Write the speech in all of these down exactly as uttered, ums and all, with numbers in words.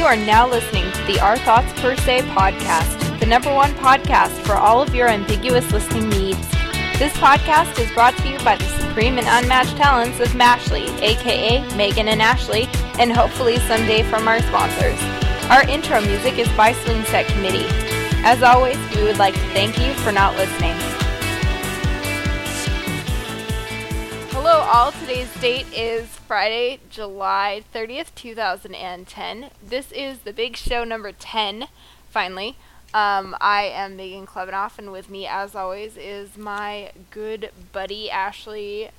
You are now listening to the Our Thoughts Per Se podcast, the number one podcast for all of your ambiguous listening needs. This podcast is brought to you by the supreme and unmatched talents of Mashley, a k a. Megan and Ashley, and hopefully someday from our sponsors. Our intro music is by Swing Set Committee. As always, we would like to thank you for not listening. Hello all, today's date is Friday, July thirtieth, two thousand ten. This is the big show number ten, finally. Um, I am Megan Klebinoff, and with me, as always, is my good buddy, Ashley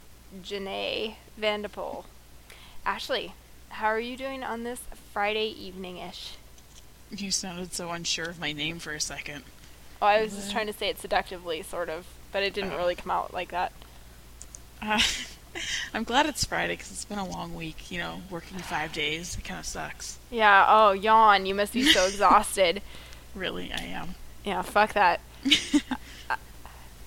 Janae Vanderpoel. Ashley, how are you doing on this Friday evening-ish? You sounded so unsure of my name for a second. Oh, I was just trying to say it seductively, sort of, but it didn't oh. really come out like that. Uh, I'm glad it's Friday because it's been a long week, you know, working five days. It kind of sucks. Yeah, oh, yawn. You must be so exhausted. Really, I am. Yeah, fuck that.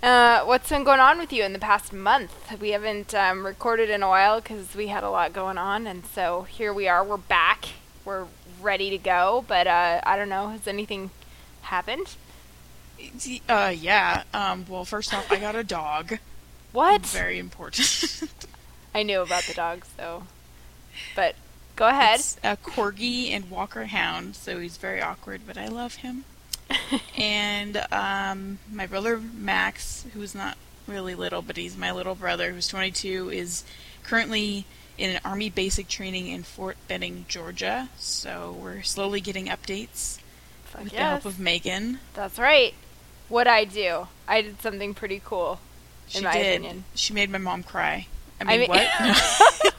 uh, what's been going on with you in the past month? We haven't um, recorded in a while because we had a lot going on, and so here we are. We're back. We're ready to go, but uh, I don't know. Has anything happened? Uh, yeah. Um, well, first off, I got a dog. What? Very important. I knew about the dog, so. But go ahead. It's a corgi and walker hound, so he's very awkward, but I love him. And um, my brother Max, who's not really little, but he's my little brother, who's twenty-two, is currently in an Army basic training in Fort Benning, Georgia. So we're slowly getting updates Fuck with yes. the help of Megan. That's right. What'd I do? I did something pretty cool. She in my did. Opinion. She made my mom cry. I mean, I mean what?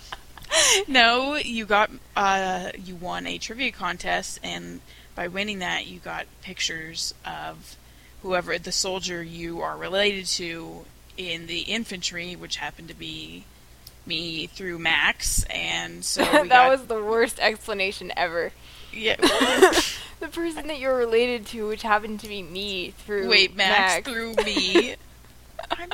no. no, you got, uh, you won a trivia contest, and by winning that, you got pictures of whoever, the soldier you are related to in the infantry, which happened to be me through Max, and so we That got... was the worst explanation ever. Yeah. The person that you're related to, which happened to be me through Wait, Max. Max through me. I'm...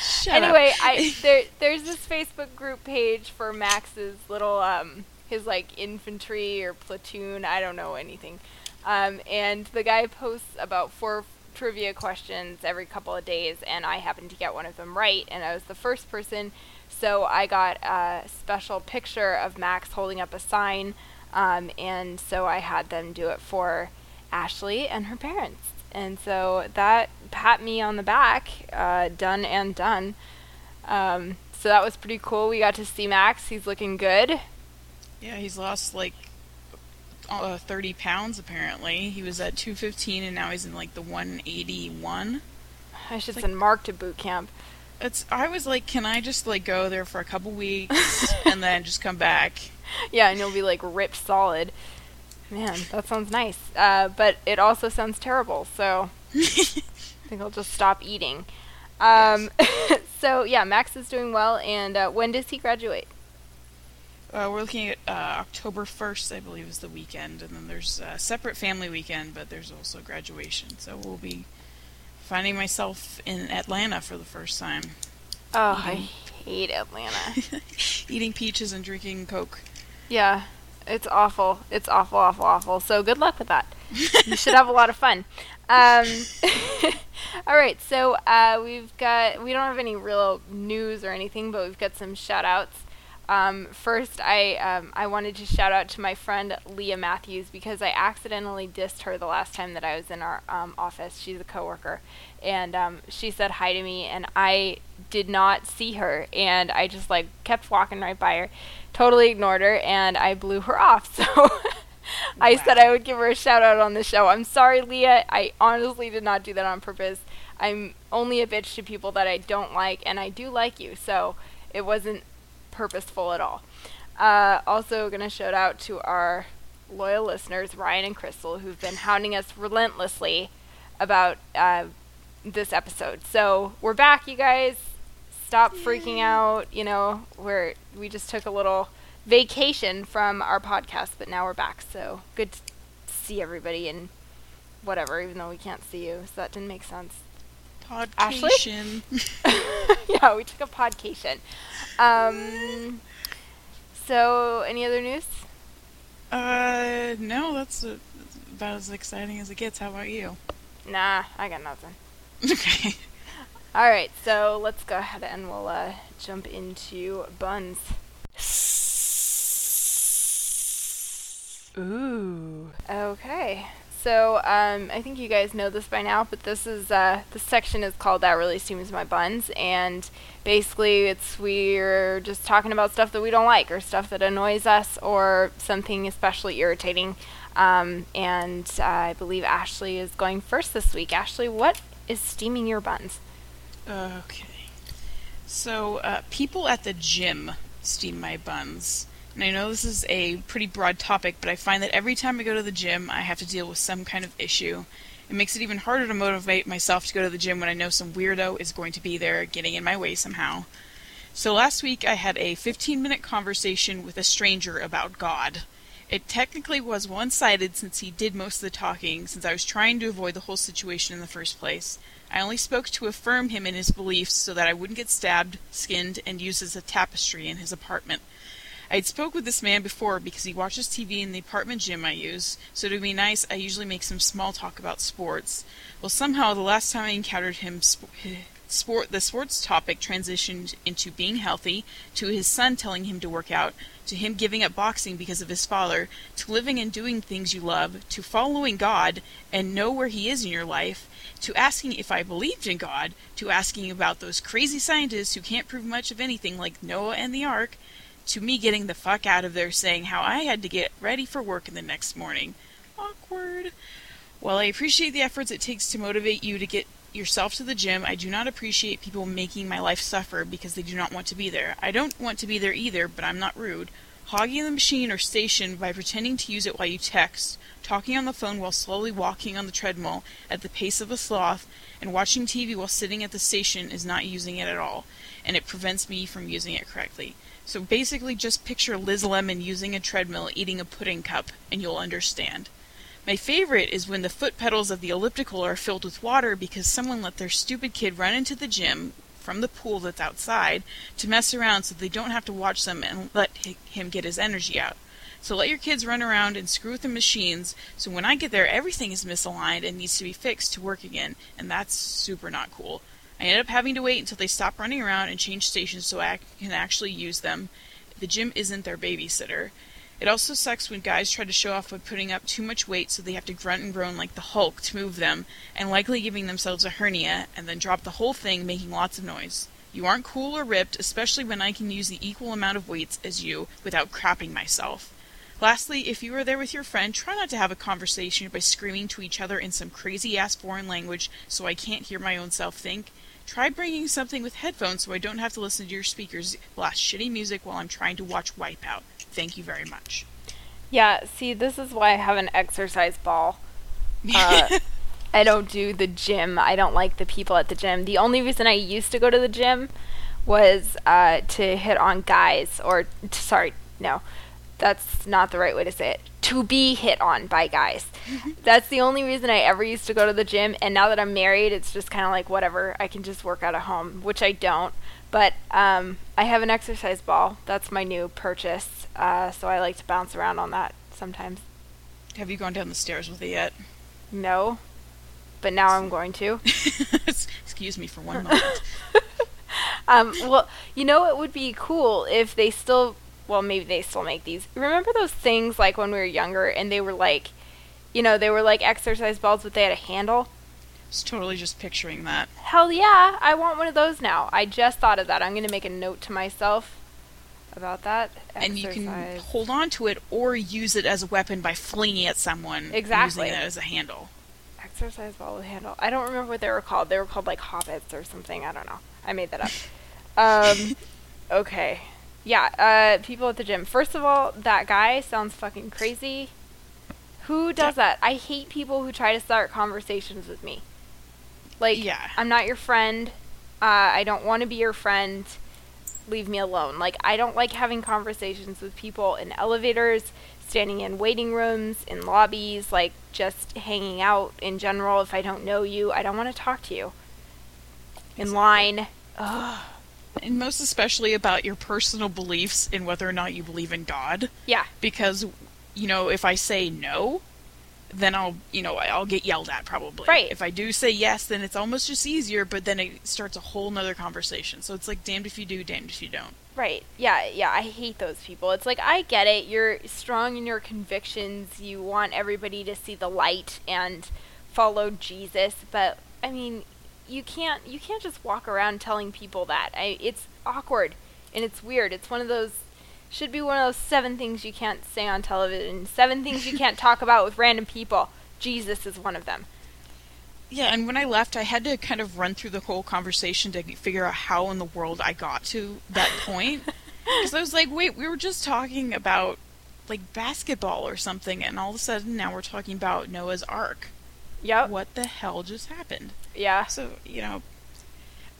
Shut anyway, up. I there there's this Facebook group page for Max's little um his like infantry or platoon, I don't know anything. Um and the guy posts about four trivia questions every couple of days, and I happened to get one of them right, and I was the first person, so I got a special picture of Max holding up a sign, um and so I had them do it for Ashley and her parents. And so that pat me on the back, uh, done and done. Um, so that was pretty cool. We got to see Max. He's looking good. Yeah, he's lost like uh, thirty pounds apparently. He was at two fifteen and now he's in like the one eighty-one. I should send like, Mark to boot camp. It's. I was like, can I just like go there for a couple weeks and then just come back? Yeah, and he'll be like ripped solid. Man, that sounds nice, uh, but it also sounds terrible, so I think I'll just stop eating. Um, yes. So, yeah, Max is doing well, and uh, when does he graduate? Uh, we're looking at uh, October first, I believe, is the weekend, and then there's a separate family weekend, but there's also graduation, so we'll be finding myself in Atlanta for the first time. Oh, eating. I hate Atlanta. Eating peaches and drinking Coke. Yeah. It's awful. It's awful, awful, awful. So good luck with that. You should have a lot of fun. Um, all right. So uh, we've got, we don't have any real news or anything, but we've got some shout outs. Um, first, I, um, I wanted to shout out to my friend Leah Matthews because I accidentally dissed her the last time that I was in our um, office. She's a coworker. And um, she said hi to me, and I did not see her. And I just like kept walking right by her. Totally ignored her, and I blew her off, so I wow. said I would give her a shout-out on the show. I'm sorry, Leah. I honestly did not do that on purpose. I'm only a bitch to people that I don't like, and I do like you, so it wasn't purposeful at all. Uh, also going to shout-out to our loyal listeners, Ryan and Crystal, who've been hounding us relentlessly about uh, this episode. So we're back, you guys. Stop freaking out, you know, we're, we just took a little vacation from our podcast, but now we're back, so good to see everybody and whatever, even though we can't see you, so that didn't make sense. Podcation. Yeah, we took a podcation. Um, so, any other news? Uh, no, that's a, about as exciting as it gets. How about you? Nah, I got nothing. Okay. All right, so let's go ahead and we'll uh, jump into buns. Ooh. Okay. So um, I think you guys know this by now, but this is uh, this section is called "That Really Steams My Buns," and basically it's we're just talking about stuff that we don't like or stuff that annoys us or something especially irritating. Um, and uh, I believe Ashley is going first this week. Ashley, what is steaming your buns? Okay. So uh, people at the gym steam my buns. And I know this is a pretty broad topic, but I find that every time I go to the gym, I have to deal with some kind of issue. It makes it even harder to motivate myself to go to the gym when I know some weirdo is going to be there getting in my way somehow. So last week, I had a fifteen-minute conversation with a stranger about God. It technically was one-sided since he did most of the talking, since I was trying to avoid the whole situation in the first place. I only spoke to affirm him in his beliefs so that I wouldn't get stabbed, skinned, and used as a tapestry in his apartment. I had spoke with this man before because he watches T V in the apartment gym I use, so to be nice, I usually make some small talk about sports. Well, somehow, the last time I encountered him, sp- sport the sports topic transitioned into being healthy, to his son telling him to work out, to him giving up boxing because of his father, to living and doing things you love, to following God and know where he is in your life, to asking if I believed in God, to asking about those crazy scientists who can't prove much of anything like Noah and the Ark, to me getting the fuck out of there saying how I had to get ready for work in the next morning. Awkward. While I appreciate the efforts it takes to motivate you to get yourself to the gym, I do not appreciate people making my life suffer because they do not want to be there. I don't want to be there either, but I'm not rude. Hogging the machine or station by pretending to use it while you text, talking on the phone while slowly walking on the treadmill at the pace of a sloth, and watching T V while sitting at the station is not using it at all, and it prevents me from using it correctly. So basically just picture Liz Lemon using a treadmill eating a pudding cup, and you'll understand. My favorite is when the foot pedals of the elliptical are filled with water because someone let their stupid kid run into the gym from the pool that's outside to mess around so they don't have to watch them and let him get his energy out. So let your kids run around and screw with the machines so when I get there everything is misaligned and needs to be fixed to work again, and that's super not cool. I ended up having to wait until they stop running around and change stations so I can actually use them. The gym isn't their babysitter. It also sucks when guys try to show off by putting up too much weight so they have to grunt and groan like the Hulk to move them, and likely giving themselves a hernia, and then drop the whole thing making lots of noise. You aren't cool or ripped, especially when I can use the equal amount of weights as you without crapping myself. Lastly, if you are there with your friend, try not to have a conversation by screaming to each other in some crazy-ass foreign language so I can't hear my own self think. Try bringing something with headphones so I don't have to listen to your speakers blast shitty music while I'm trying to watch Wipeout. Thank you very much. Yeah, see, this is why I have an exercise ball. Uh, I don't do the gym. I don't like the people at the gym. The only reason I used to go to the gym was uh, to hit on guys, or, t- sorry, no, that's not the right way to say it. To be hit on by guys. That's the only reason I ever used to go to the gym, and now that I'm married, it's just kind of like, whatever, I can just work out at home, which I don't, but um, I have an exercise ball. That's my new purchase, uh, so I like to bounce around on that sometimes. Have you gone down the stairs with it yet? No, but now I'm going to. Excuse me for one moment. um, well, you know, it would be cool if they still... Well, maybe they still make these. Remember those things like when we were younger and they were like, you know, they were like exercise balls, but they had a handle? I was totally just picturing that. Hell yeah. I want one of those now. I just thought of that. I'm going to make a note to myself about that. Exercise. And you can hold on to it or use it as a weapon by flinging at someone. Exactly. Using it as a handle. Exercise ball with handle. I don't remember what they were called. They were called like hobbits or something. I don't know. I made that up. um, okay. Yeah, uh, people at the gym. First of all, that guy sounds fucking crazy. Who does yeah. that? I hate people who try to start conversations with me. Like, yeah. I'm not your friend. Uh, I don't want to be your friend. Leave me alone. Like, I don't like having conversations with people in elevators, standing in waiting rooms, in lobbies, like, just hanging out in general. If I don't know you, I don't want to talk to you. In exactly. line. Ugh. And most especially about your personal beliefs in whether or not you believe in God. Yeah. Because you know, if I say no, then I'll, you know, I'll get yelled at probably. Right. If I do say yes, then it's almost just easier, but then it starts a whole nother conversation. So it's like damned if you do, damned if you don't. Right. Yeah, yeah, I hate those people. It's like, I get it. You're strong in your convictions. You want everybody to see the light and follow Jesus, but I mean, you can't you can't just walk around telling people that. I, it's awkward and it's weird. It's one of those should be one of those seven things you can't say on television, seven things you can't talk about with random people. Jesus is one of them. Yeah, and when I left, I had to kind of run through the whole conversation to figure out how in the world I got to that point. Because I was like, wait, we were just talking about, like, basketball or something, and all of a sudden now we're talking about Noah's Ark. Yep. What the hell just happened? Yeah. So, you know,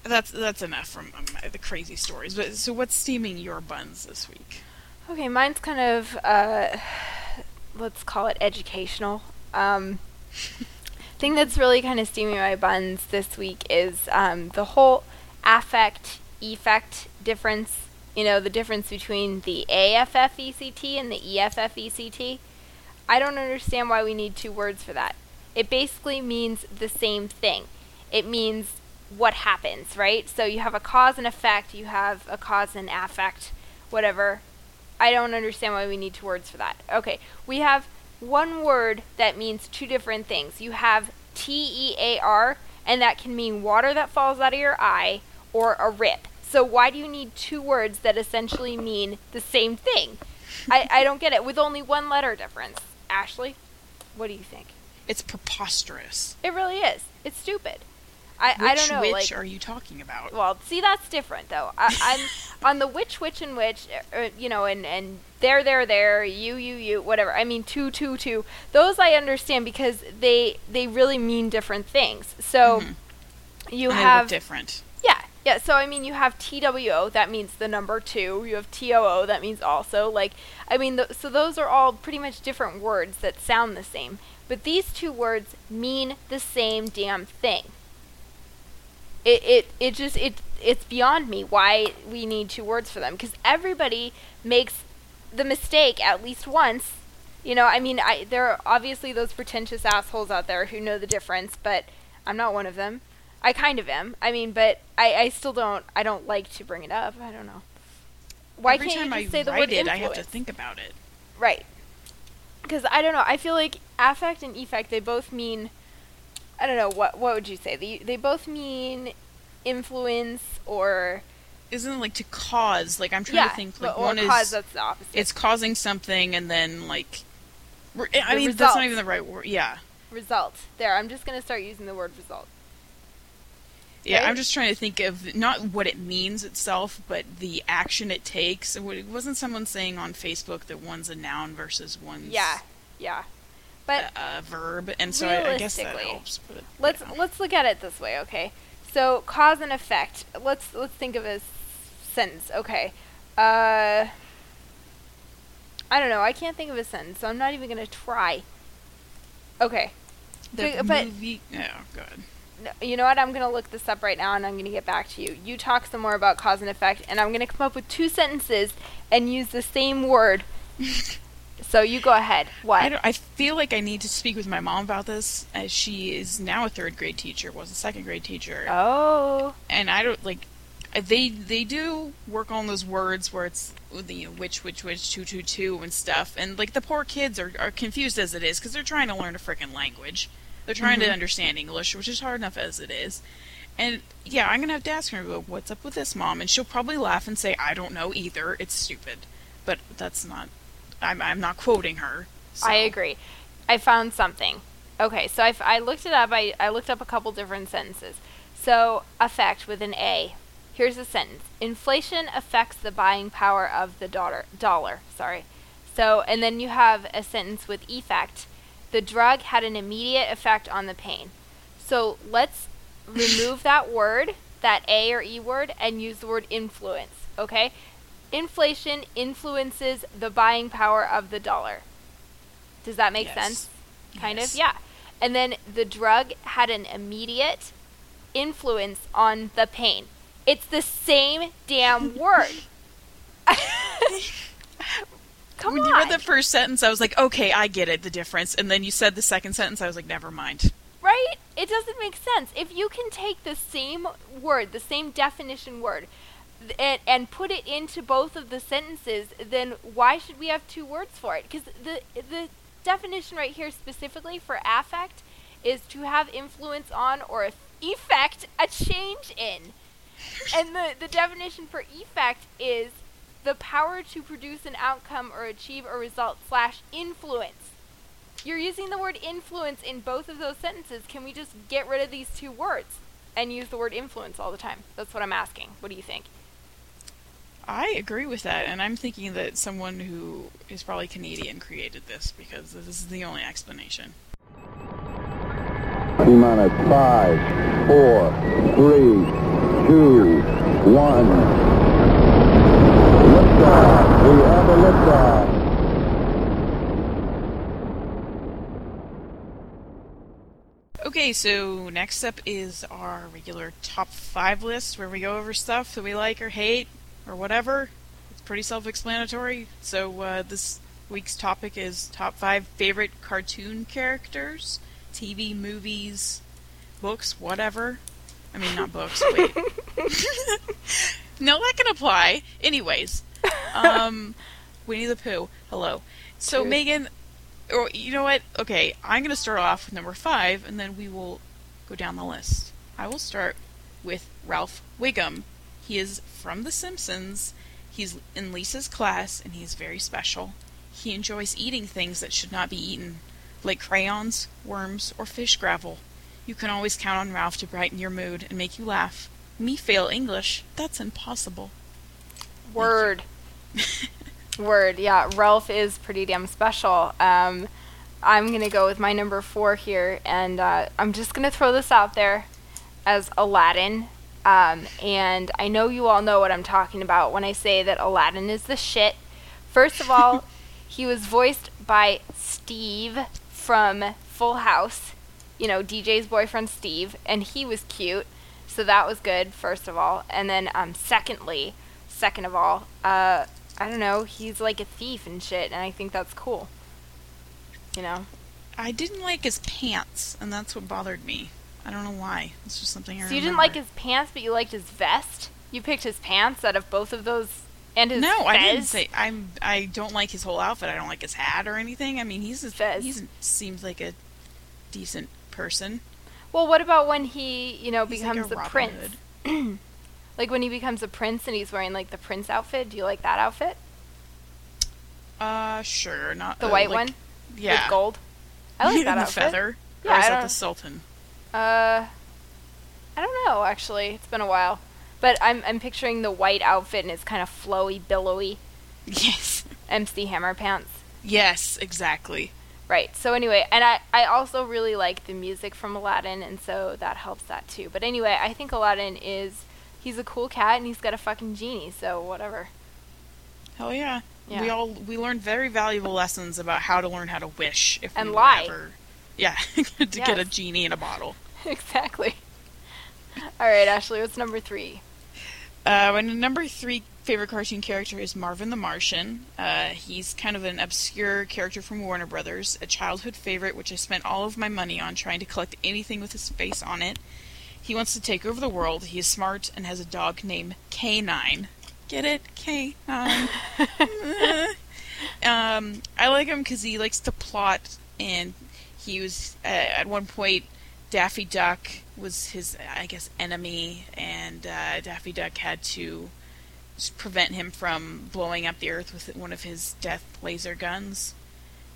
that's that's enough from um, the crazy stories. But so what's steaming your buns this week? Okay, mine's kind of, uh, let's call it educational. Um, thing that's really kind of steaming my buns this week is um, the whole affect, effect difference. You know, the difference between the A F F E C T and the E F F E C T. I don't understand why we need two words for that. It basically means the same thing. It means what happens, right? So you have a cause and effect, you have a cause and affect, whatever. I don't understand why we need two words for that. Okay, we have one word that means two different things. You have T E A R, and that can mean water that falls out of your eye or a rip. So why do you need two words that essentially mean the same thing? I, I don't get it. With only one letter difference. Ashley, what do you think? It's preposterous. It really is. It's stupid. I, which, I don't know. Which like, are you talking about? Well, see, that's different, though. I, I'm on the which, which, and which, uh, you know, and, and there, there, there, you, you, you, whatever. I mean, two, two, two. Those I understand because they they really mean different things. So mm-hmm. you and have... They look different. Yeah. Yeah, so, I mean, you have T W O, that means the number two. You have T O O, that means also. Like, I mean, th- so those are all pretty much different words that sound the same. But these two words mean the same damn thing. It it, it just, it it's beyond me why we need two words for them. Because everybody makes the mistake at least once. You know, I mean, I there are obviously those pretentious assholes out there who know the difference, but I'm not one of them. I kind of am. I mean, but I, I still don't, I don't like to bring it up. I don't know. Why Every can't you just I say the word it, influence? I have to think about it. Right. Because, I don't know, I feel like affect and effect, they both mean, I don't know, what what would you say? They, they both mean influence or... Isn't it like to cause? Like, I'm trying yeah, to think, like, one cause, is... cause, that's the opposite. It's causing something, and then, like... Re- I the mean, result. That's not even the right word, yeah. Result. There, I'm just going to start using the word result. Yeah, right? I'm just trying to think of, not what it means itself, but the action it takes. Wasn't someone saying on Facebook that one's a noun versus one's... Yeah, yeah. But a, a verb, and so I, I guess that helps. But, let's you know. let's look at it this way, okay? So, cause and effect. Let's let's think of a sentence, okay? Uh, I don't know, I can't think of a sentence, so I'm not even going to try. Okay. The but, movie... Yeah, oh, go ahead. You know what? I'm going to look this up right now, and I'm going to get back to you. You talk some more about cause and effect, and I'm going to come up with two sentences and use the same word. So you go ahead. What? I, don't, I feel like I need to speak with my mom about this, as she is now a third grade teacher, was a second grade teacher. Oh. And I don't, like, they they do work on those words where it's the which, which, which, two, two, two, and stuff. And, like, the poor kids are, are confused as it is, because they're trying to learn a freaking language. They're trying mm-hmm. to understand English, which is hard enough as it is. And, yeah, I'm going to have to ask her, what's up with this, Mom? And she'll probably laugh and say, I don't know either. It's stupid. But that's not... I'm I'm not quoting her. So. I agree. I found something. Okay, so I, I looked it up. I, I looked up a couple different sentences. So, affect with an A. Here's a sentence. Inflation affects the buying power of the dollar. dollar. Sorry. So, and then you have a sentence with effect. The drug had an immediate effect on the pain. So let's remove that word, that A or E word, and use the word influence, okay? Inflation influences the buying power of the dollar. Does that make yes. sense? Kind yes. of, yeah. And then the drug had an immediate influence on the pain. It's the same damn word. Come when on. When you read the first sentence, I was like, okay, I get it, the difference. And then you said the second sentence, I was like, never mind. Right? It doesn't make sense. If you can take the same word, the same definition word, and, and put it into both of the sentences, then why should we have two words for it? Because the the definition right here specifically for affect is to have influence on or effect a change in. And the, the definition for effect is the power to produce an outcome or achieve a result slash influence. You're using the word influence in both of those sentences. Can we just get rid of these two words and use the word influence all the time? That's what I'm asking. What do you think? I agree with that, and I'm thinking that someone who is probably Canadian created this, because this is the only explanation. Minus five, four, three, two, one. Liftoff. We have a liftoff. Okay, so next up is our regular top five list, where we go over stuff that we like or hate or whatever. It's pretty self-explanatory. So uh, this week's topic is top five favorite cartoon characters. T V, movies, books, whatever. I mean, not books, wait. No, that can apply. Anyways, um, Winnie the Pooh, hello. So, Truth. Megan, or you know what? Okay, I'm going to start off with number five, and then we will go down the list. I will start with Ralph Wiggum. He is from The Simpsons. He's in Lisa's class, and he's very special. He enjoys eating things that should not be eaten, like crayons, worms, or fish gravel. You can always count on Ralph to brighten your mood and make you laugh. Me fail English? That's impossible. Word. Word, yeah. Ralph is pretty damn special. Um, I'm going to go with my number four here, and uh, I'm just going to throw this out there as Aladdin. Um, and I know you all know what I'm talking about when I say that Aladdin is the shit. First of all, he was voiced by Steve from Full House, you know, D J's boyfriend Steve, and he was cute, so that was good, first of all. And then um secondly second of all uh I don't know, he's like a thief and shit, and I think that's cool. You know, I didn't like his pants, and that's what bothered me. I don't know why. It's just something I remember. So you didn't like his pants, but you liked his vest? You picked his pants out of both of those? And his no, fez. I didn't say. I'm. I don't like his whole outfit. I don't like his hat or anything. I mean, he's a, fez. He seems like a decent person. Well, what about when he, you know, he's becomes like the Robin prince? Like when he becomes a prince and he's wearing like the prince outfit. Do you like that outfit? Uh, sure. Not the uh, white like, one. Yeah, with gold. I like that the outfit. Feather. Yeah, or is that the Sultan? Uh, I don't know. Actually, it's been a while. But I'm I'm picturing the white outfit, and it's kind of flowy, billowy. Yes. M C Hammer pants. Yes, exactly. Right. So anyway, and I, I also really like the music from Aladdin, and so that helps that too. But anyway, I think Aladdin is, he's a cool cat, and he's got a fucking genie, so whatever. Hell yeah. yeah. We all, we learned very valuable lessons about how to learn how to wish. If and we lie. Ever, yeah, to yes. get a genie in a bottle. Exactly. All right, Ashley, what's number three? Uh, my number three favorite cartoon character is Marvin the Martian. Uh, he's kind of an obscure character from Warner Brothers, a childhood favorite which I spent all of my money on trying to collect anything with his face on it. He wants to take over the world, he is smart, and has a dog named K nine. Get it? K nine. um, I like him because he likes to plot, and he was, uh, at one point, Daffy Duck was his, I guess, enemy, and uh, Daffy Duck had to prevent him from blowing up the Earth with one of his death laser guns.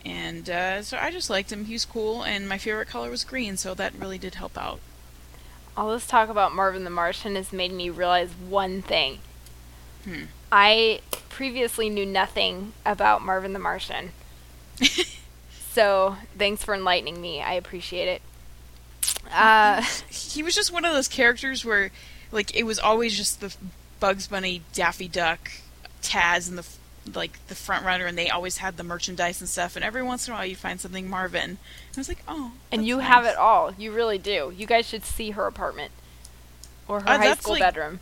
And uh, so I just liked him. He was cool, and my favorite color was green, so that really did help out. All this talk about Marvin the Martian has made me realize one thing. Hmm. I previously knew nothing about Marvin the Martian. So thanks for enlightening me. I appreciate it. Uh, he was just one of those characters where, like, it was always just the Bugs Bunny, Daffy Duck, Taz, and the like the front runner, and they always had the merchandise and stuff. And every once in a while, you find something Marvin. And I was like, oh, and you nice. Have it all. You really do. You guys should see her apartment or her uh, high school like, bedroom.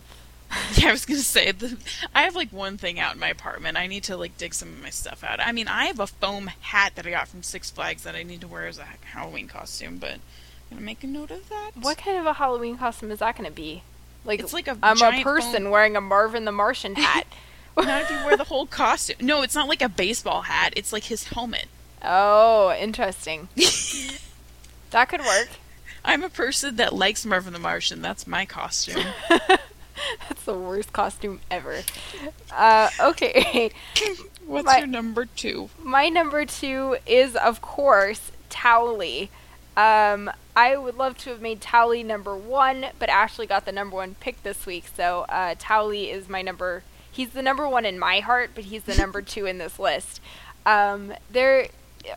Yeah, I was going to say, the, I have, like, one thing out in my apartment. I need to, like, dig some of my stuff out. I mean, I have a foam hat that I got from Six Flags that I need to wear as a Halloween costume, but I'm going to make a note of that. What kind of a Halloween costume is that going to be? Like, it's like a I'm a person foam... wearing a Marvin the Martian hat. Not if you wear the whole costume. No, it's not like a baseball hat. It's like his helmet. Oh, interesting. That could work. I'm a person that likes Marvin the Martian. That's my costume. That's the worst costume ever. Uh, okay. What's my, your number two? My number two is, of course, Towelie. Um, I would love to have made Towelie number one, but Ashley got the number one pick this week, so uh, Towelie is my number... He's the number one in my heart, but he's the number two in this list. Um, there,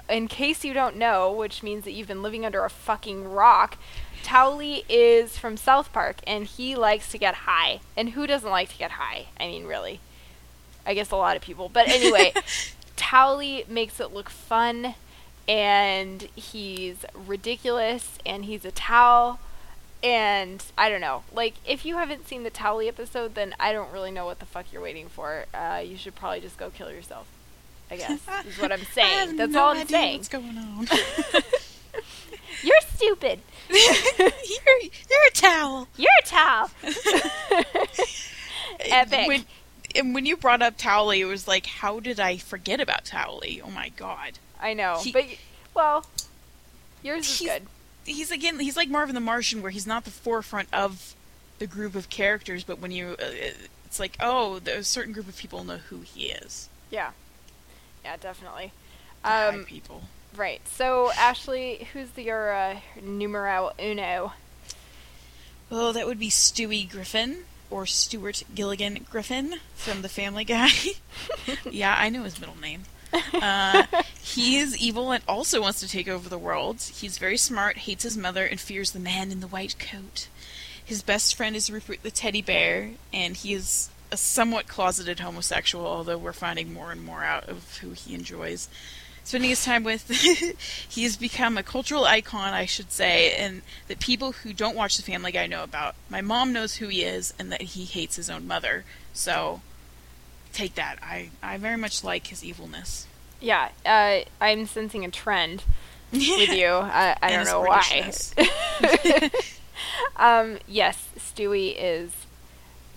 in case you don't know, which means that you've been living under a fucking rock... Towelie is from South Park, and he likes to get high. And who doesn't like to get high? I mean, really. I guess a lot of people. But anyway, Towelie makes it look fun, and he's ridiculous, and he's a towel. And I don't know. Like, if you haven't seen the Towelie episode, then I don't really know what the fuck you're waiting for. Uh, you should probably just go kill yourself, I guess, is what I'm saying. I have That's no all I'm idea saying. What's going on. You're stupid. you're, you're a towel. You're a towel. Epic. When, and when you brought up Towelie, it was like, how did I forget about Towelie? Oh my god. I know. He, but, well, yours is good. He's, again, he's like Marvin the Martian, where he's not the forefront of the group of characters, but when you, uh, it's like, oh, a certain group of people know who he is. Yeah. Yeah, definitely. Um, people. Right, so Ashley, who's the, your uh, numero uno? Oh, that would be Stewie Griffin, or Stuart Gilligan Griffin from The Family Guy. Yeah, I know his middle name. Uh, he is evil and also wants to take over the world. He's very smart, hates his mother, and fears the man in the white coat. His best friend is Rupert the teddy bear, and he is a somewhat closeted homosexual, although we're finding more and more out of who he enjoys spending his time with. He's become a cultural icon, I should say, and that people who don't watch The Family Guy know about. My mom knows who he is, and that he hates his own mother. So, take that. I, I very much like his evilness. Yeah, uh, I'm sensing a trend with you. I, I don't know why. um, yes, Stewie is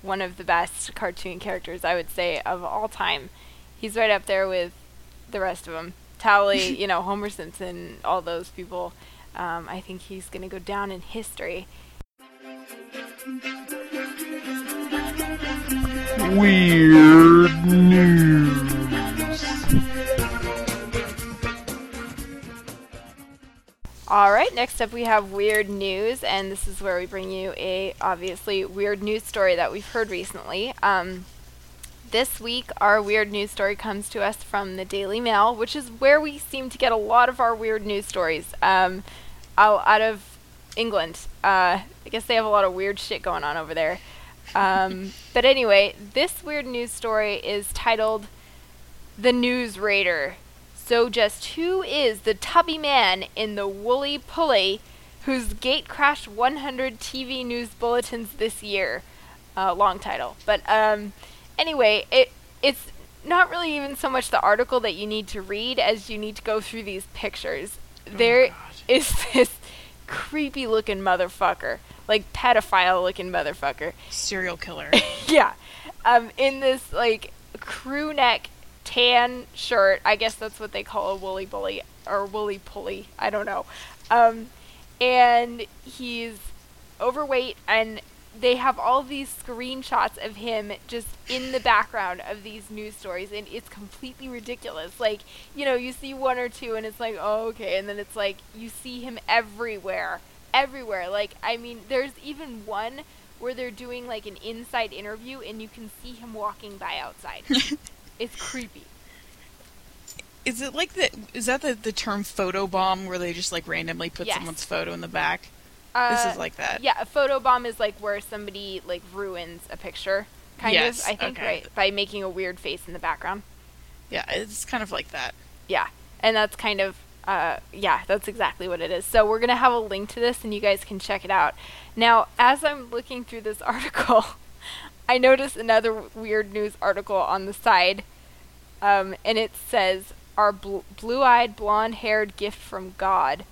one of the best cartoon characters, I would say, of all time. He's right up there with the rest of them. Towelie, you know, Homer Simpson, all those people. Um, I think he's going to go down in history. Weird news. All right, next up we have weird news, and this is where we bring you a, obviously, weird news story that we've heard recently. Um... This week, our weird news story comes to us from the Daily Mail, which is where we seem to get a lot of our weird news stories um, out, out of England. Uh, I guess they have a lot of weird shit going on over there. Um, but anyway, this weird news story is titled, The News Raider. So just who is the tubby man in the woolly pulley whose gate crashed one hundred T V news bulletins this year? Uh, long title. But... Um, Anyway, it it's not really even so much the article that you need to read as you need to go through these pictures. Oh, there God. Is this creepy-looking motherfucker, like pedophile-looking motherfucker. Serial killer. Yeah. Um, in this, like, crew neck tan shirt. I guess that's what they call a woolly bully or woolly pulley. I don't know. Um, and he's overweight and... They have all these screenshots of him just in the background of these news stories, and it's completely ridiculous. Like, you know, you see one or two, and it's like, oh, okay, and then it's like, you see him everywhere, everywhere. Like, I mean, there's even one where they're doing, like, an inside interview, and you can see him walking by outside. It's creepy. Is it like the, is that the, the term photobomb, where they just, like, randomly put yes. someone's photo in the back? Uh, this is like that. Yeah, a photobomb is like where somebody like ruins a picture, kind yes, of, I think, okay. right? By making a weird face in the background. Yeah, it's kind of like that. Yeah, and that's kind of, uh, yeah, that's exactly what it is. So we're going to have a link to this, and you guys can check it out. Now, as I'm looking through this article, I noticed another weird news article on the side, um, and it says, our bl- blue-eyed, blonde-haired gift from God.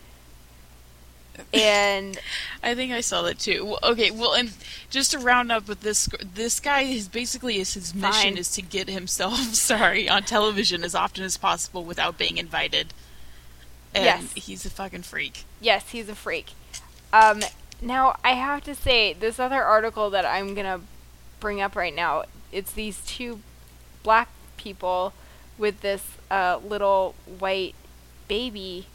And I think I saw that too. Well, okay, well, and just to round up with this, this guy is basically is his Fine. mission is to get himself sorry on television as often as possible without being invited. And yes, he's a fucking freak. Yes, he's a freak. Um, now I have to say this other article that I'm gonna bring up right now. It's these two black people with this uh, little white baby.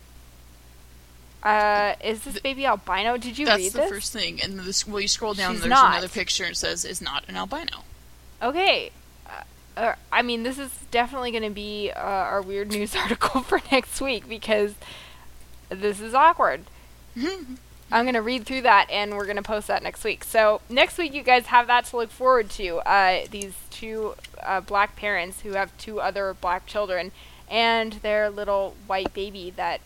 Uh, is this baby albino? Did you That's read this? That's the first thing. And this, well, you scroll down, She's there's not. another picture, and it says, is not an albino. Okay. Uh, uh, I mean, this is definitely going to be uh, our weird news article for next week, because this is awkward. I'm going to read through that, and we're going to post that next week. So, next week, you guys have that to look forward to. Uh, these two uh, black parents who have two other black children, and their little white baby that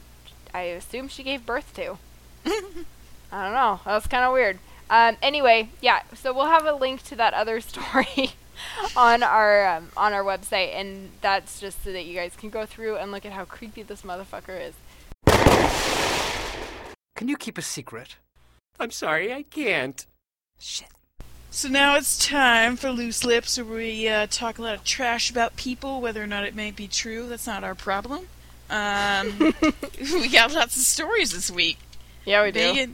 I assume she gave birth to. I don't know. That was kind of weird. Um, anyway, yeah. So we'll have a link to that other story on our um, on our website, and that's just so that you guys can go through and look at how creepy this motherfucker is. Can you keep a secret? I'm sorry, I can't. Shit. So now it's time for Loose Lips, where we uh, talk a lot of trash about people, whether or not it may be true. That's not our problem. Um, we got lots of stories this week. Yeah, we do. Big,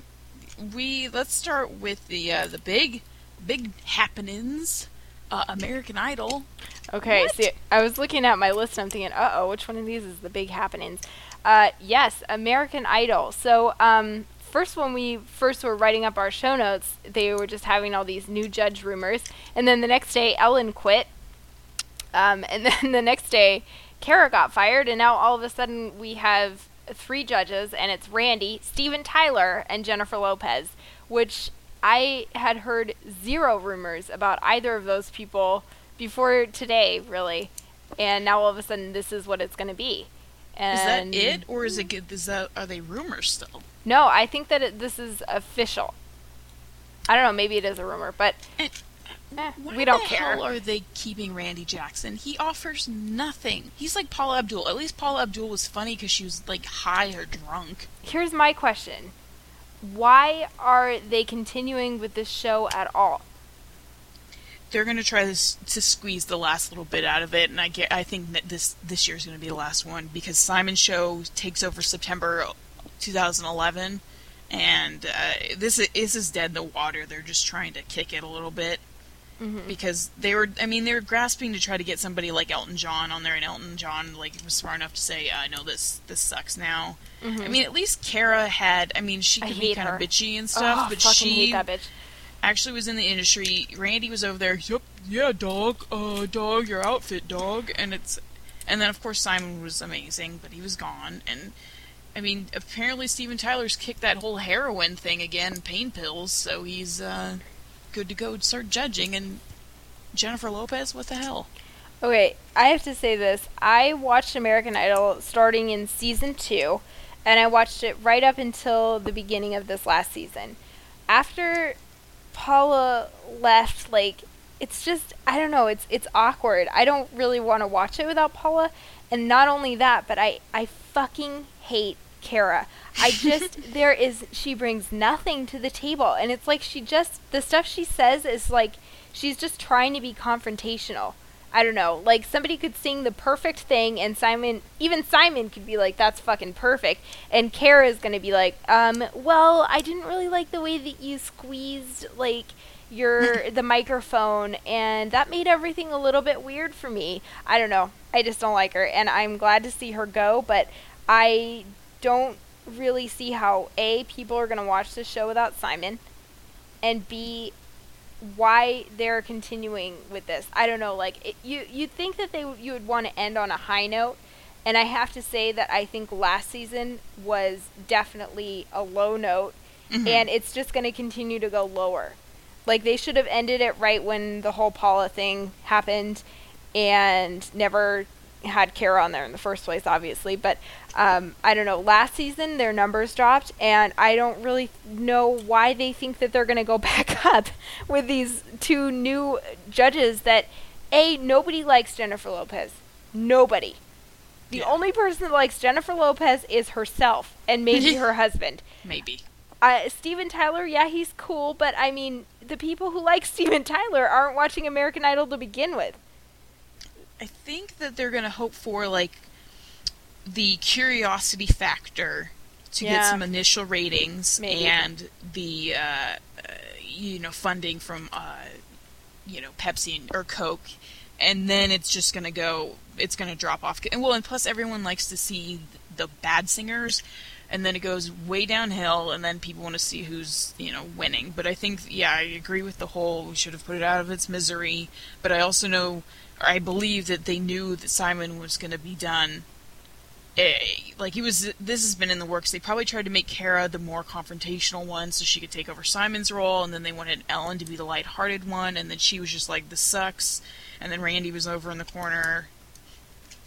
we let's start with the uh, the big, big happenings. Uh, American Idol. Okay, what? See, I was looking at my list, and I'm thinking, uh oh, which one of these is the big happenings? Uh, yes, American Idol. So, um, first when we first were writing up our show notes, they were just having all these new judge rumors, and then the next day, Ellen quit. Um, and then the next day, Kara got fired, and now all of a sudden we have three judges, and it's Randy, Steven Tyler, and Jennifer Lopez, which I had heard zero rumors about either of those people before today, really, and now all of a sudden this is what it's going to be. And is that it, or is it good, is that, are they rumors still? No, I think that it, this is official. I don't know, maybe it is a rumor, but and, eh, we don't care. Why the hell are they keeping Randy Jackson? He offers nothing. He's like Paula Abdul. At least Paula Abdul was funny because she was, like, high or drunk. Here's my question. Why are they continuing with this show at all? They're going to try this, to squeeze the last little bit out of it, and I, get, I think that this, this year's going to be the last one, because Simon's show takes over September twenty eleven, and uh, this, is, this is dead in the water. They're just trying to kick it a little bit. Mm-hmm. Because they were, I mean, they were grasping to try to get somebody like Elton John on there, and Elton John, like, was smart enough to say, uh, no, this this sucks now. Mm-hmm. I mean, at least Kara had, I mean, she could be kind of bitchy and stuff, oh, but she actually was in the industry. Randy was over there, yep, yeah, dog, uh, dog, your outfit, dog, and it's, and then, of course, Simon was amazing, but he was gone, and, I mean, apparently Steven Tyler's kicked that whole heroin thing again, pain pills, so he's, uh... good to go start judging. And Jennifer Lopez, what the hell? Okay, I have to say this. I watched American Idol starting in season two, and I watched it right up until the beginning of this last season. After Paula left, like, it's just, I don't know, it's it's awkward. I don't really want to watch it without Paula, and not only that, but I, I fucking hate Kara. I just, there is, she brings nothing to the table, and it's like she just, the stuff she says is like, she's just trying to be confrontational. I don't know, like somebody could sing the perfect thing, and Simon, even Simon could be like, that's fucking perfect, and Kara's gonna be like, um, well, I didn't really like the way that you squeezed, like, your, the microphone, and that made everything a little bit weird for me. I don't know, I just don't like her, and I'm glad to see her go, but I don't really see how A, people are going to watch this show without Simon, and B, why they're continuing with this. I don't know, like, it, you, you'd think that they you would want to end on a high note, and I have to say that I think last season was definitely a low note, mm-hmm. and it's just going to continue to go lower. Like, they should have ended it right when the whole Paula thing happened, and never had Kara on there in the first place, obviously. But um, I don't know. Last season, their numbers dropped, and I don't really know why they think that they're going to go back up with these two new judges that, A, nobody likes Jennifer Lopez. Nobody. The yeah. only person that likes Jennifer Lopez is herself and maybe her husband. Maybe. Uh, Steven Tyler, yeah, he's cool, but I mean, the people who like Steven Tyler aren't watching American Idol to begin with. I think that they're going to hope for, like, the curiosity factor to yeah. get some initial ratings maybe. And the, uh, uh, you know, funding from, uh, you know, Pepsi and, or Coke, and then it's just going to go, it's going to drop off. And well, and plus everyone likes to see the bad singers, and then it goes way downhill, and then people want to see who's, you know, winning. But I think, yeah, I agree with the whole, we should have put it out of its misery, but I also know, or I believe that they knew that Simon was going to be done. Like, he was, this has been in the works. They probably tried to make Kara the more confrontational one so she could take over Simon's role, and then they wanted Ellen to be the lighthearted one, and then she was just like, this sucks, and then Randy was over in the corner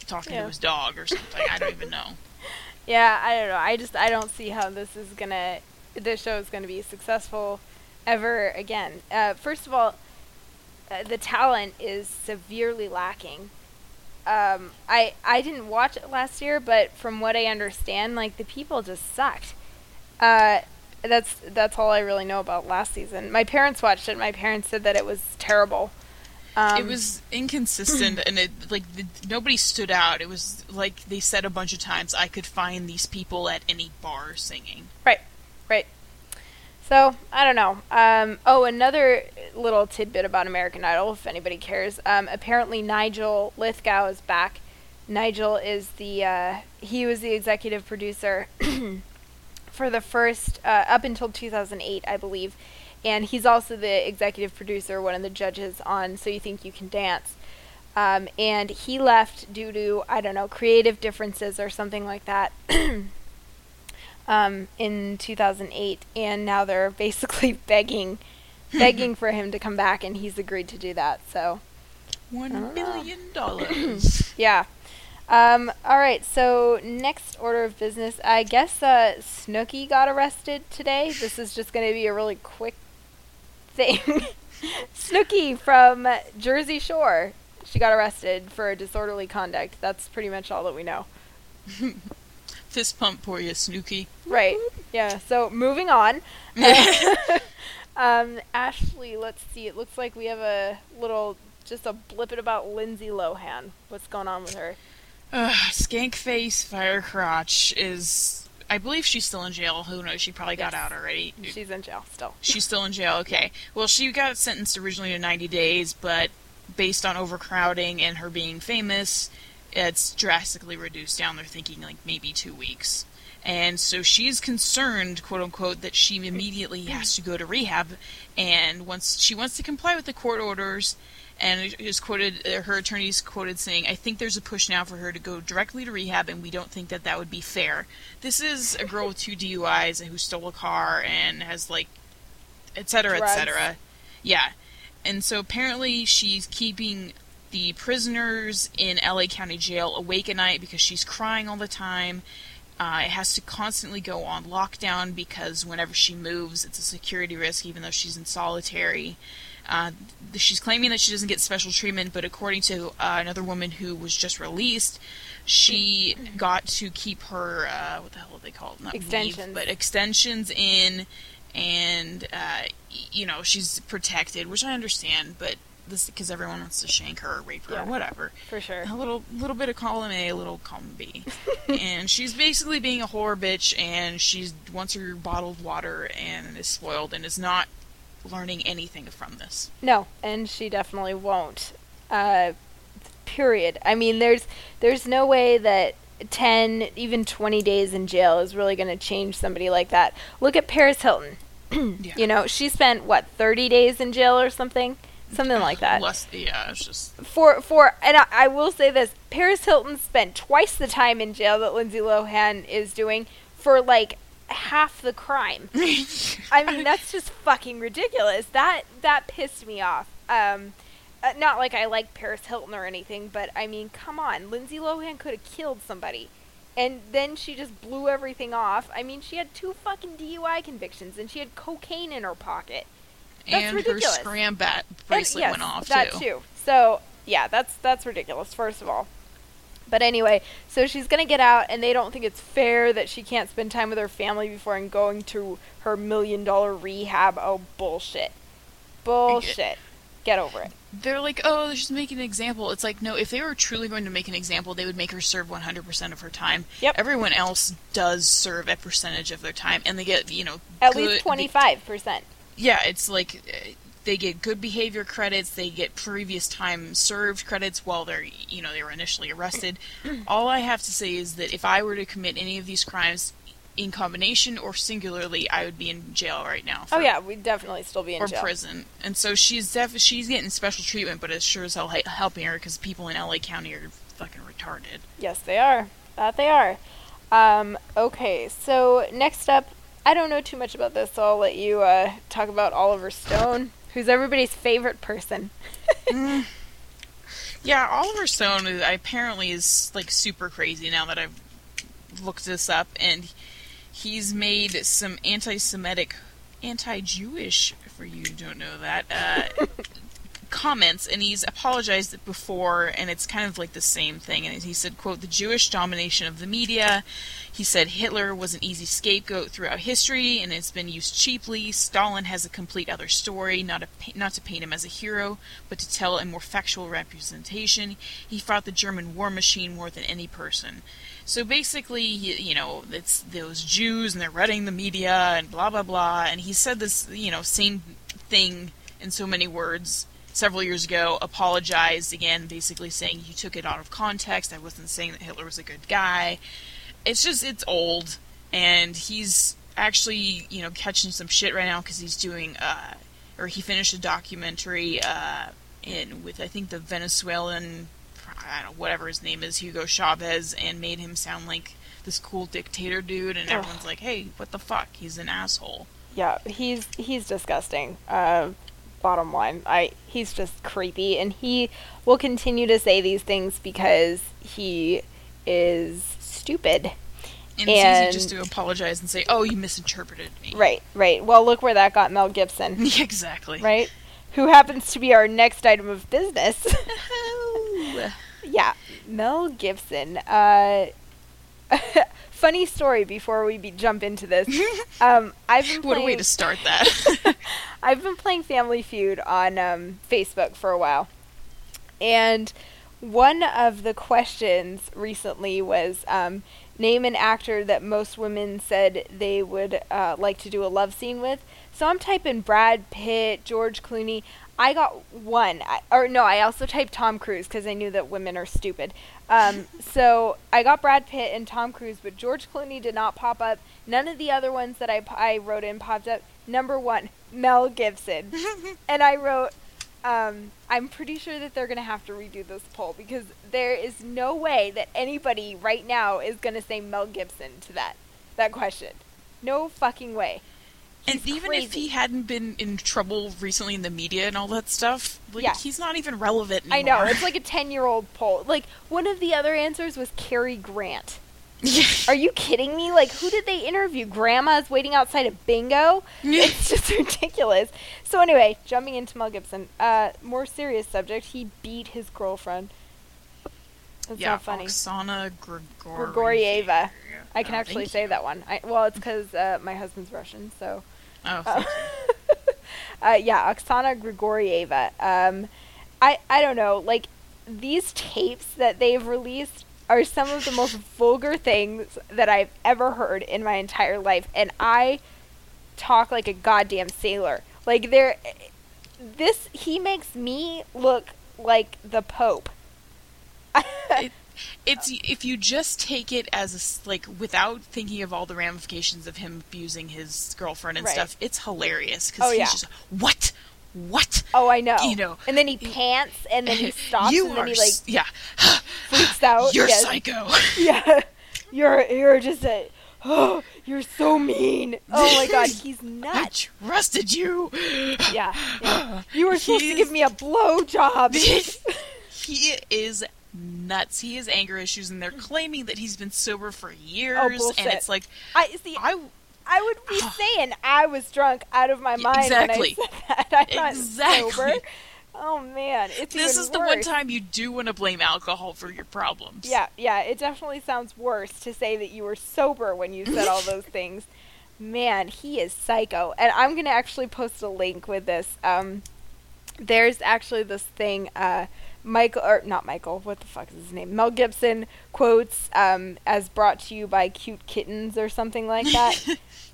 talking yeah. to his dog or something. I don't even know. Yeah, I don't know. I just, I don't see how this is going to, this show is going to be successful ever again. Uh, first of all, uh, the talent is severely lacking. Um, I, I didn't watch it last year, but from what I understand, like, the people just sucked. Uh, that's, that's all I really know about last season. My parents watched it. My parents said that it was terrible. Um, it was inconsistent, and it like the, nobody stood out. It was like they said a bunch of times, I could find these people at any bar singing. Right, right. So, I don't know. Um, oh, another little tidbit about American Idol, if anybody cares. Um, apparently, Nigel Lithgow is back. Nigel is the, uh, he was the executive producer for the first, uh, up until two thousand eight, I believe. And he's also the executive producer, one of the judges on So You Think You Can Dance. Um, and he left due to, I don't know, creative differences or something like that um, in two thousand eight. And now they're basically begging, begging for him to come back, and he's agreed to do that. So, One billion dollars. yeah. Um, all right, so next order of business. I guess uh, Snooki got arrested today. This is just going to be a really quick thing. Snooki from Jersey Shore. She got arrested for disorderly conduct. That's pretty much all that we know. Fist pump for you, Snooki. Right. Yeah. So moving on. um, Ashley, let's see. It looks like we have a little, just a blip it about Lindsay Lohan. What's going on with her? Uh, skank face, fire crotch is, I believe she's still in jail. Who knows? She probably yes. got out already. She's in jail still. She's still in jail. Okay. Well, she got sentenced originally to ninety days, but based on overcrowding and her being famous, it's drastically reduced down. They're thinking like maybe two weeks. And so she's concerned, quote unquote, that she immediately has to go to rehab. And once she wants to comply with the court orders. And it was quoted, her attorney's quoted saying, I think there's a push now for her to go directly to rehab, and we don't think that that would be fair. This is a girl with two D U Is and who stole a car and has, like, et cetera, et cetera. Yeah. And so apparently she's keeping the prisoners in L A County Jail awake at night because she's crying all the time. Uh, it has to constantly go on lockdown because whenever she moves, it's a security risk, even though she's in solitary. Uh, she's claiming that she doesn't get special treatment, but according to uh, another woman who was just released, she got to keep her, uh, what the hell are they called? Not extensions. Leave, but extensions in, and, uh, you know, she's protected, which I understand, but this because everyone wants to shank her or rape her yeah, or whatever. For sure. A little little bit of column A, a little column B. And she's basically being a whore bitch, and she wants her bottled water and is spoiled and is not learning anything from this. No, and she definitely won't. Uh, period. I mean, there's there's no way that ten, even twenty days in jail is really going to change somebody like that. Look at Paris Hilton. yeah. You know, she spent, what, thirty days in jail or something? Something like that. Less, yeah, it's just... For, for and I, I will say this, Paris Hilton spent twice the time in jail that Lindsay Lohan is doing for, like, half the crime. I mean, that's just fucking ridiculous. That that pissed me off. Um, Uh, not like I like Paris Hilton or anything, but I mean, come on. Lindsay Lohan could have killed somebody. And then she just blew everything off. I mean, she had two fucking D U I convictions, and she had cocaine in her pocket. That's and ridiculous. Her scram bat bracelet and, yes, went off, that too. too. So, yeah, that's that's ridiculous, first of all. But anyway, so she's going to get out, and they don't think it's fair that she can't spend time with her family before and going to her million-dollar rehab. Oh, bullshit. Bullshit. Get over it. They're like, oh, they're just making an example. It's like, no, if they were truly going to make an example, they would make her serve one hundred percent of her time. Yep. Everyone else does serve a percentage of their time, and they get, you know, at good, least twenty-five percent. They, yeah, it's like they get good behavior credits, they get previous time served credits while they're, you know, they were initially arrested. All I have to say is that if I were to commit any of these crimes in combination or singularly, I would be in jail right now. For, oh yeah, we'd definitely still be in or jail. Or prison. And so she's def- she's getting special treatment, but it's sure as hell ha- helping her because people in L A County are fucking retarded. Yes, they are. That they are. Um, okay, so next up, I don't know too much about this, so I'll let you uh, talk about Oliver Stone, who's everybody's favorite person. mm. Yeah, Oliver Stone is, apparently is like super crazy now that I've looked this up, and he's made some anti-Semitic, anti-Jewish, for you who don't know that, uh, comments, and he's apologized before, and it's kind of like the same thing. And he said, quote, the Jewish domination of the media. He said Hitler was an easy scapegoat throughout history, and it's been used cheaply. Stalin has a complete other story, not, a, not to paint him as a hero, but to tell a more factual representation. He fought the German war machine more than any person. So basically, you know, it's those Jews and they're running the media and blah, blah, blah. And he said this, you know, same thing in so many words several years ago, apologized again, basically saying you took it out of context. I wasn't saying that Hitler was a good guy. It's just, it's old. And he's actually, you know, catching some shit right now because he's doing, uh, or he finished a documentary uh, in with, I think, the Venezuelan, I don't know, whatever his name is, Hugo Chavez, and made him sound like this cool dictator dude, and everyone's Ugh. like, hey, what the fuck? He's an asshole. Yeah, he's he's disgusting. Uh, bottom line, I he's just creepy, and he will continue to say these things because he is stupid. And, and it's easy just to apologize and say, oh, you misinterpreted me. Right, right. Well, look where that got Mel Gibson. Exactly. Right? Who happens to be our next item of business. Yeah, Mel Gibson. Uh, funny story before we be jump into this. Um, I've been playing, what a way to start that. I've been playing Family Feud on um, Facebook for a while. And one of the questions recently was, um, name an actor that most women said they would uh, like to do a love scene with. So I'm typing Brad Pitt, George Clooney. I got one. I, or no, I also typed Tom Cruise because I knew that women are stupid. Um, so I got Brad Pitt and Tom Cruise, but George Clooney did not pop up. None of the other ones that I, I wrote in popped up. Number one, Mel Gibson. And I wrote, um, I'm pretty sure that they're going to have to redo this poll because there is no way that anybody right now is going to say Mel Gibson to that, that question. No fucking way. He's and even crazy. If he hadn't been in trouble recently in the media and all that stuff, like, yeah. He's not even relevant anymore. I know, it's like a ten-year-old poll. Like, one of the other answers was Cary Grant. Are you kidding me? Like, who did they interview? Grandma's waiting outside a bingo? It's just ridiculous. So anyway, jumping into Mel Gibson, uh, more serious subject, he beat his girlfriend. That's yeah, not funny. Oksana Grigor- Grigorieva. I can oh, actually say you. that one. I, well, it's because uh, my husband's Russian, so. Oh, uh, uh, yeah, Oksana Grigorieva. Um, I, I don't know. Like, these tapes that they've released are some of the most vulgar things that I've ever heard in my entire life. And I talk like a goddamn sailor. Like, there, this, he makes me look like the Pope. it, it's if you just take it as a, like without thinking of all the ramifications of him abusing his girlfriend and right. stuff, it's hilarious because oh, he's yeah. just what what oh I know you know and then he pants and then he stops you and then he like yeah freaks out you're yes. psycho yeah you're you're just a oh, you're so mean. Oh my God, he's nuts. I trusted you. Yeah. yeah. You were supposed he to is... give me a blowjob. He is nuts. He has anger issues, and they're claiming that he's been sober for years. Oh, bullshit. And it's like, I see. I, I would be uh, saying I was drunk out of my mind exactly. when I said that. I'm not exactly. sober. Oh, man. It's This even is the worse. One time you do want to blame alcohol for your problems. Yeah, yeah. It definitely sounds worse to say that you were sober when you said all those things. Man, he is psycho. And I'm going to actually post a link with this. Um, there's actually this thing, uh, Michael, or not Michael, what the fuck is his name? Mel Gibson quotes um, as brought to you by cute kittens or something like that.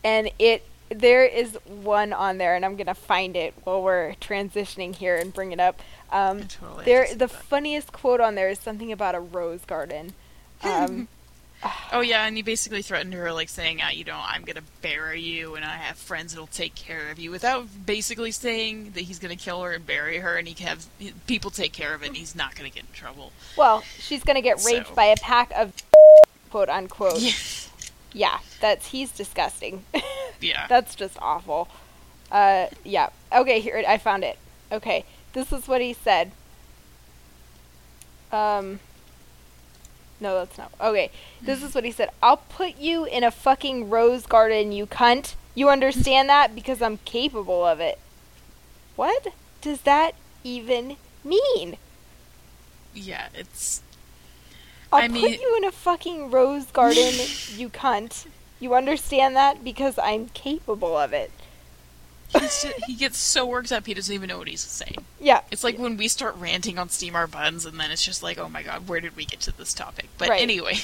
And it... There is one on there, and I'm going to find it while we're transitioning here and bring it up. Um, totally there, The that. funniest quote on there is something about a rose garden. Um, oh, yeah, and he basically threatened her, like, saying, uh, you know, I'm going to bury you, and I have friends that will take care of you, without basically saying that he's going to kill her and bury her, and he can have people take care of it, and he's not going to get in trouble. Well, she's going to get raped so. by a pack of quote-unquote. Yeah. Yeah, that's, he's disgusting. Yeah. That's just awful. Uh, yeah. Okay, here, I found it. Okay, this is what he said. Um, no, that's not, okay. This is what he said. I'll put you in a fucking rose garden, you cunt. You understand that? Because I'm capable of it. What does that even mean? Yeah, it's... I'll I mean, put you in a fucking rose garden, you cunt. You understand that? Because I'm capable of it. Just, he gets so worked up, he doesn't even know what he's saying. Yeah. It's like yeah. when we start ranting on Steam Our Buns, and then it's just like, oh my God, where did we get to this topic? But right. anyway,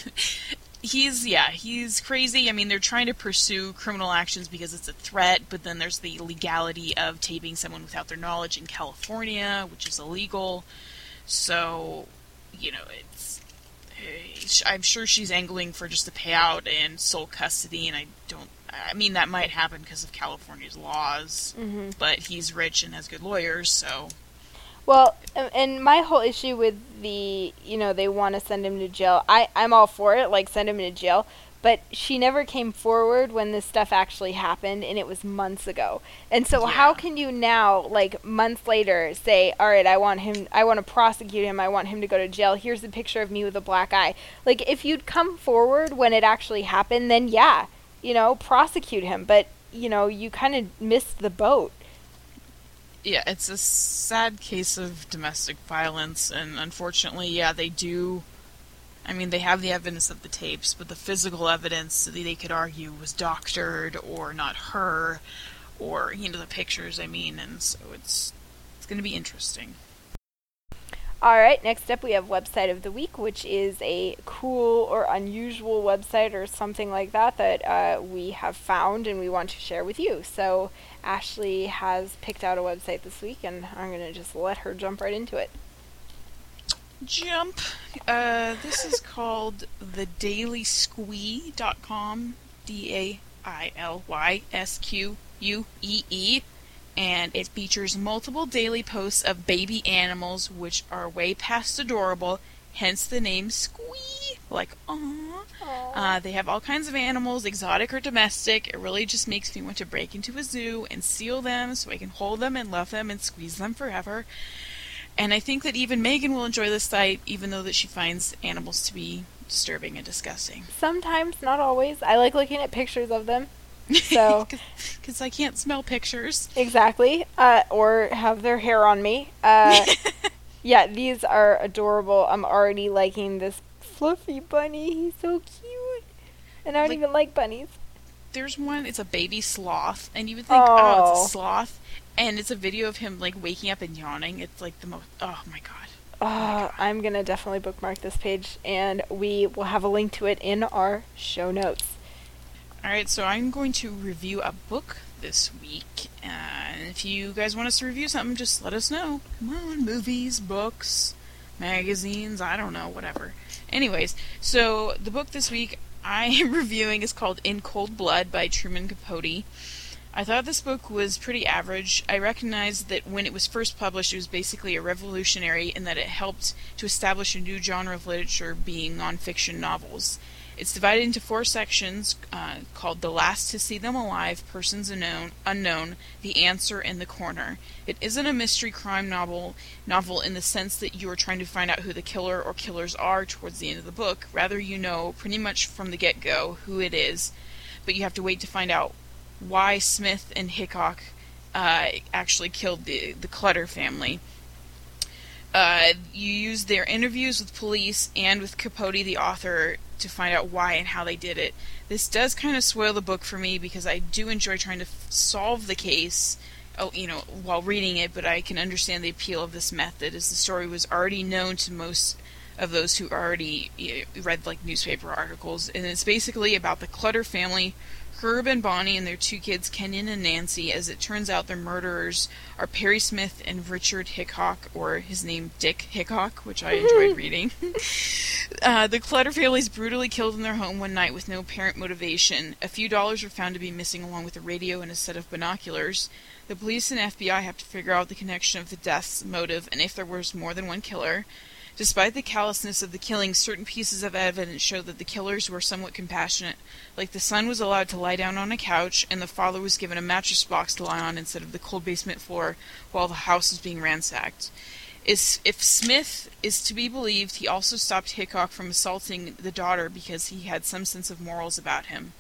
he's, yeah, he's crazy. I mean, they're trying to pursue criminal actions because it's a threat, but then there's the legality of taping someone without their knowledge in California, which is illegal. So, you know, it's... I'm sure she's angling for just a payout and sole custody, and I don't... I mean, that might happen because of California's laws, mm-hmm. but he's rich and has good lawyers, so... Well, and my whole issue with the, you know, they want to send him to jail, I, I'm all for it, like, send him to jail, but she never came forward when this stuff actually happened, and it was months ago. And so yeah. how can you now, like, months later, say, all right, I want him, I want to prosecute him, I want him to go to jail, here's a picture of me with a black eye. Like, if you'd come forward when it actually happened, then yeah, you know, prosecute him. But, you know, you kind of missed the boat. Yeah, it's a sad case of domestic violence, and unfortunately, yeah, they do... I mean, they have the evidence of the tapes, but the physical evidence that they could argue was doctored or not her, or, you know, the pictures, I mean, and so it's it's going to be interesting. All right, next up we have Website of the Week, which is a cool or unusual website or something like that that uh, we have found and we want to share with you. So Ashley has picked out a website this week, and I'm going to just let her jump right into it. Jump. Uh, this is called the daily squee dot com, D A I L Y S Q U E E, and it features multiple daily posts of baby animals, which are way past adorable, hence the name Squee, like aww. aww. Uh, they have all kinds of animals, exotic or domestic. It really just makes me want to break into a zoo and seal them so I can hold them and love them and squeeze them forever. And I think that even Megan will enjoy this site, even though that she finds animals to be disturbing and disgusting. Sometimes, not always. I like looking at pictures of them. So, because I can't smell pictures. Exactly. Uh, or have their hair on me. Uh, yeah, these are adorable. I'm already liking this fluffy bunny. He's so cute. And I don't like, even like bunnies. There's one, it's a baby sloth. And you would think, oh, oh it's a sloth. And it's a video of him, like, waking up and yawning. It's, like, the most... Oh, my God. Oh, my God. I'm going to definitely bookmark this page, and we will have a link to it in our show notes. All right, so I'm going to review a book this week. And uh, if you guys want us to review something, just let us know. Come on, movies, books, magazines, I don't know, whatever. Anyways, so the book this week I am reviewing is called In Cold Blood by Truman Capote. I thought this book was pretty average. I recognized that when it was first published, it was basically a revolutionary in that it helped to establish a new genre of literature being nonfiction novels. It's divided into four sections uh, called The Last to See Them Alive, Persons Unknown, Unknown, The Answer, and The Corner. It isn't a mystery crime novel, novel in the sense that you are trying to find out who the killer or killers are towards the end of the book. Rather, you know pretty much from the get-go who it is, but you have to wait to find out why Smith and Hickok uh, actually killed the, the Clutter family. Uh, you use their interviews with police and with Capote, the author, to find out why and how they did it. This does kind of spoil the book for me because I do enjoy trying to f- solve the case, oh, you know, while reading it, but I can understand the appeal of this method as the story was already known to most of those who already you know, read like newspaper articles. And it's basically about the Clutter family, Herb and Bonnie, and their two kids, Kenyon and Nancy. As it turns out, their murderers are Perry Smith and Richard Hickok, or his name Dick Hickok, which I enjoyed reading. Uh, the Clutter family is brutally killed in their home one night with no apparent motivation. A few dollars are found to be missing along with a radio and a set of binoculars. The police and F B I have to figure out the connection of the death's motive and if there was more than one killer. Despite the callousness of the killing, certain pieces of evidence show that the killers were somewhat compassionate, like the son was allowed to lie down on a couch, and the father was given a mattress box to lie on instead of the cold basement floor while the house was being ransacked. If Smith is to be believed, he also stopped Hickok from assaulting the daughter because he had some sense of morals about him.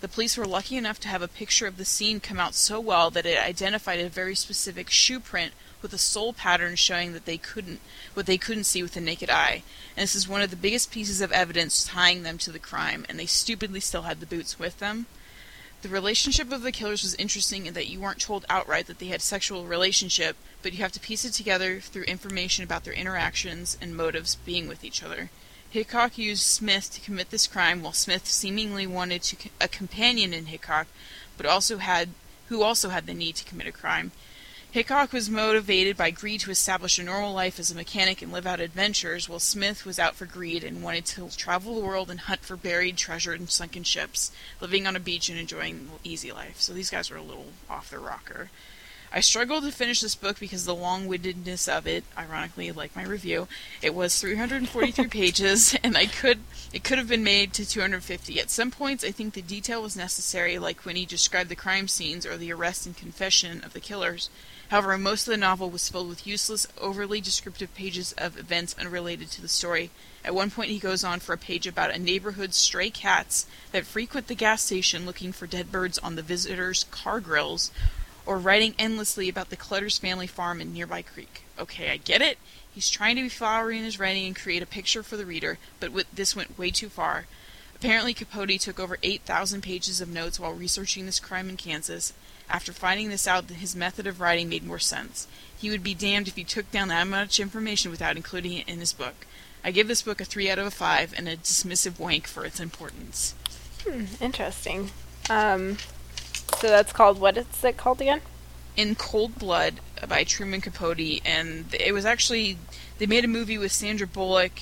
The police were lucky enough to have a picture of the scene come out so well that it identified a very specific shoe print with a sole pattern showing that they couldn't what they couldn't see with the naked eye. And this is one of the biggest pieces of evidence tying them to the crime, and they stupidly still had the boots with them. The relationship of the killers was interesting in that you weren't told outright that they had sexual relationship, but you have to piece it together through information about their interactions and motives being with each other. Hickok used Smith to commit this crime, while Smith seemingly wanted to co- a companion in Hickok, but also had who also had the need to commit a crime. Hickok was motivated by greed to establish a normal life as a mechanic and live out adventures, while Smith was out for greed and wanted to travel the world and hunt for buried treasure in sunken ships, living on a beach and enjoying the easy life. So these guys were a little off their rocker. I struggled to finish this book because of the long-windedness of it, ironically, like my review. It was three hundred forty-three pages, and I could it could have been made to two hundred fifty. At some points, I think the detail was necessary, like when he described the crime scenes or the arrest and confession of the killers. However, most of the novel was filled with useless, overly descriptive pages of events unrelated to the story. At one point, he goes on for a page about a neighborhood's stray cats that frequent the gas station looking for dead birds on the visitors' car grills, or writing endlessly about the Clutter's family farm in nearby creek. Okay, I get it. He's trying to be flowery in his writing and create a picture for the reader, but this went way too far. Apparently, Capote took over eight thousand pages of notes while researching this crime in Kansas. After finding this out, his method of writing made more sense. He would be damned if he took down that much information without including it in his book. I give this book a three out of five and a dismissive wank for its importance. Hmm, interesting. Um... So that's called, what is it called again? In Cold Blood by Truman Capote, and it was actually, they made a movie with Sandra Bullock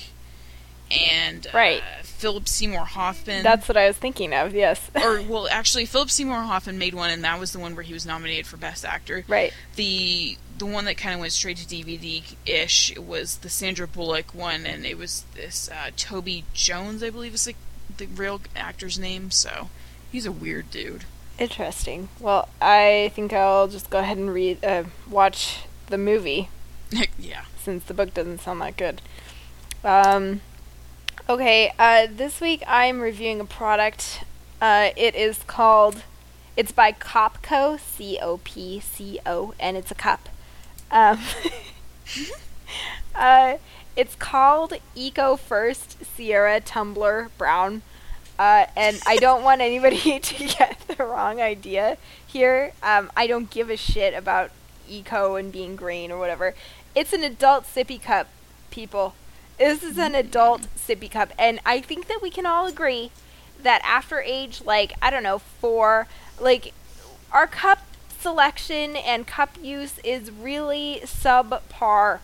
and right. uh, Philip Seymour Hoffman. That's what I was thinking of, yes. Or, well, actually, Philip Seymour Hoffman made one, and that was the one where he was nominated for Best Actor. Right. The the one that kind of went straight to D V D-ish was the Sandra Bullock one, and it was this uh, Toby Jones, I believe is the, the real actor's name, so he's a weird dude. Interesting. Well, I think I'll just go ahead and read, uh, watch the movie. Yeah. Since the book doesn't sound that good. Um, okay, uh, this week I'm reviewing a product. Uh, it is called, it's by Copco, C O P C O, and it's a cup. Um, uh, it's called Eco First Sierra Tumbler Brown. Uh, and I don't want anybody to get the wrong idea here. Um, I don't give a shit about eco and being green or whatever. It's an adult sippy cup, people. This is an adult sippy cup. And I think that we can all agree that after age, like, I don't know, four, like, our cup selection and cup use is really subpar.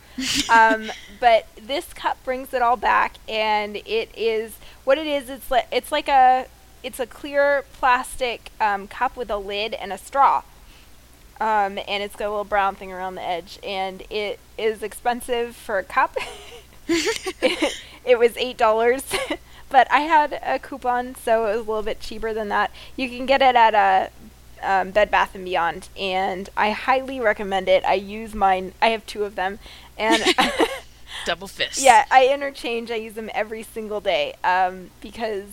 um, but this cup brings it all back, and it is... What it is, it's like it's like a it's a clear plastic um, cup with a lid and a straw, um, and it's got a little brown thing around the edge. And it is expensive for a cup. it, it was eight dollars, but I had a coupon, so it was a little bit cheaper than that. You can get it at a um, Bed Bath and Beyond, and I highly recommend it. I use mine. I have two of them, and double fist. Yeah, I interchange. I use them every single day um, because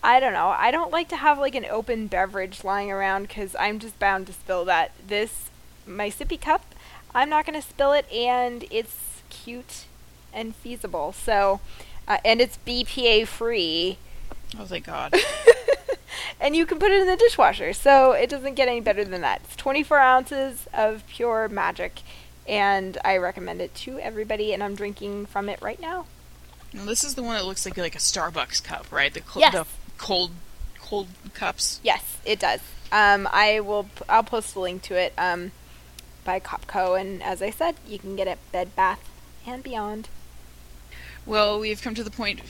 I don't know. I don't like to have like an open beverage lying around because I'm just bound to spill that. This my sippy cup. I'm not going to spill it, and it's cute and feasible. So, uh, and it's B P A free. Oh, thank God. And you can put it in the dishwasher, so it doesn't get any better than that. It's twenty-four ounces of pure magic, and I recommend it to everybody, and I'm drinking from it right now. Now, this is the one that looks like like a Starbucks cup, right? The, cl- yes. the cold cold cups? Yes, it does. Um, I will p- I'll post a link to it um, by Copco, and as I said, you can get it at Bed Bath and Beyond. Well, we've come to the point